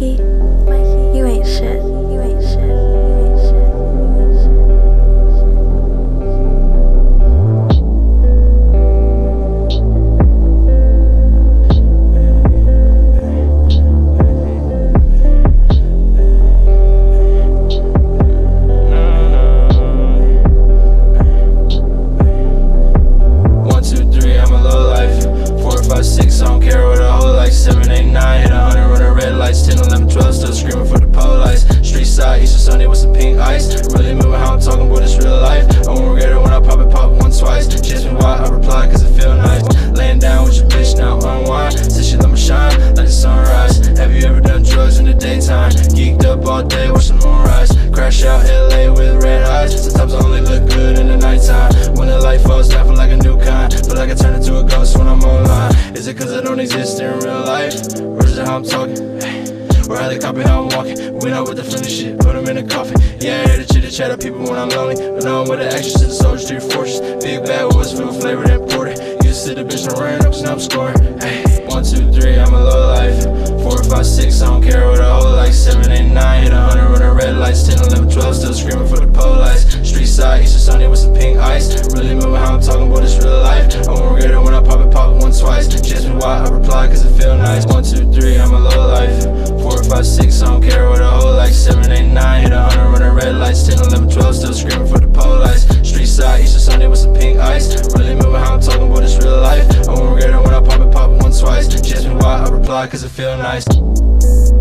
Mikey, you ain't shit. You ain't shit. You ain't shit. You ain't shit. 1, 2, 3, I'm a lowlife. 4, 5, 6, I don't care what I hold like. 7, 8, 9, hit 100 with a red lights. 10, 11, 12, still screaming for the pole lights. Street side, Easter Sunday with some pink ice. Really moving how I'm talking, boy, this real life. I won't regret it when I pop it, pop once, twice. She asked me why, I reply, cause it feel nice. Laying down with your bitch, now unwind. Since she let me shine, like the sunrise. Have you ever done drugs in the daytime? Geeked up all day, watch the moon rise. Crash out LA with red eyes. Sometimes I only look good in the nighttime. When the light falls, laughing like a new kind. Feel like I turn into a ghost when I'm online. Is it cause I don't exist in real life? Or is it how I'm talking? Hey. Or how they copy how I'm walking. We not with the funny shit, put them in a coffin. Yeah, I hear the chit-chat of people when I'm lonely. But now I'm with the extras to the soldiers to your fortress. Big bad boys, feel flavored and imported. Used to the bitch, I'm running up, cause now I'm scoring. Ay. 1, 2, 3, I'm a lowlife. 4, 5, 6, I don't care what I hold like. 7, 8, 9, hit 100 with the red lights. 10, 11, 12, still screaming for the pole lights. Street side, Easter Sunday with some pink ice. Really moving how I'm talking, boy, this real life. I won't regret it when I pop it once, twice. She asked me why, I reply, cause it feel nice. 1, 2, 3, I'm a lowlife. 4, 5, 6, I don't care what I hold like. 7, 8, 9, hit 100 with the red lights. 10, 11, 12, still screaming for the pole lights. Street side, Easter Sunday with some pink ice. Really moving how I'm talking, boy, this real life. I won't regret it when I pop it once, twice. She asked me why, I reply, cause it feel nice.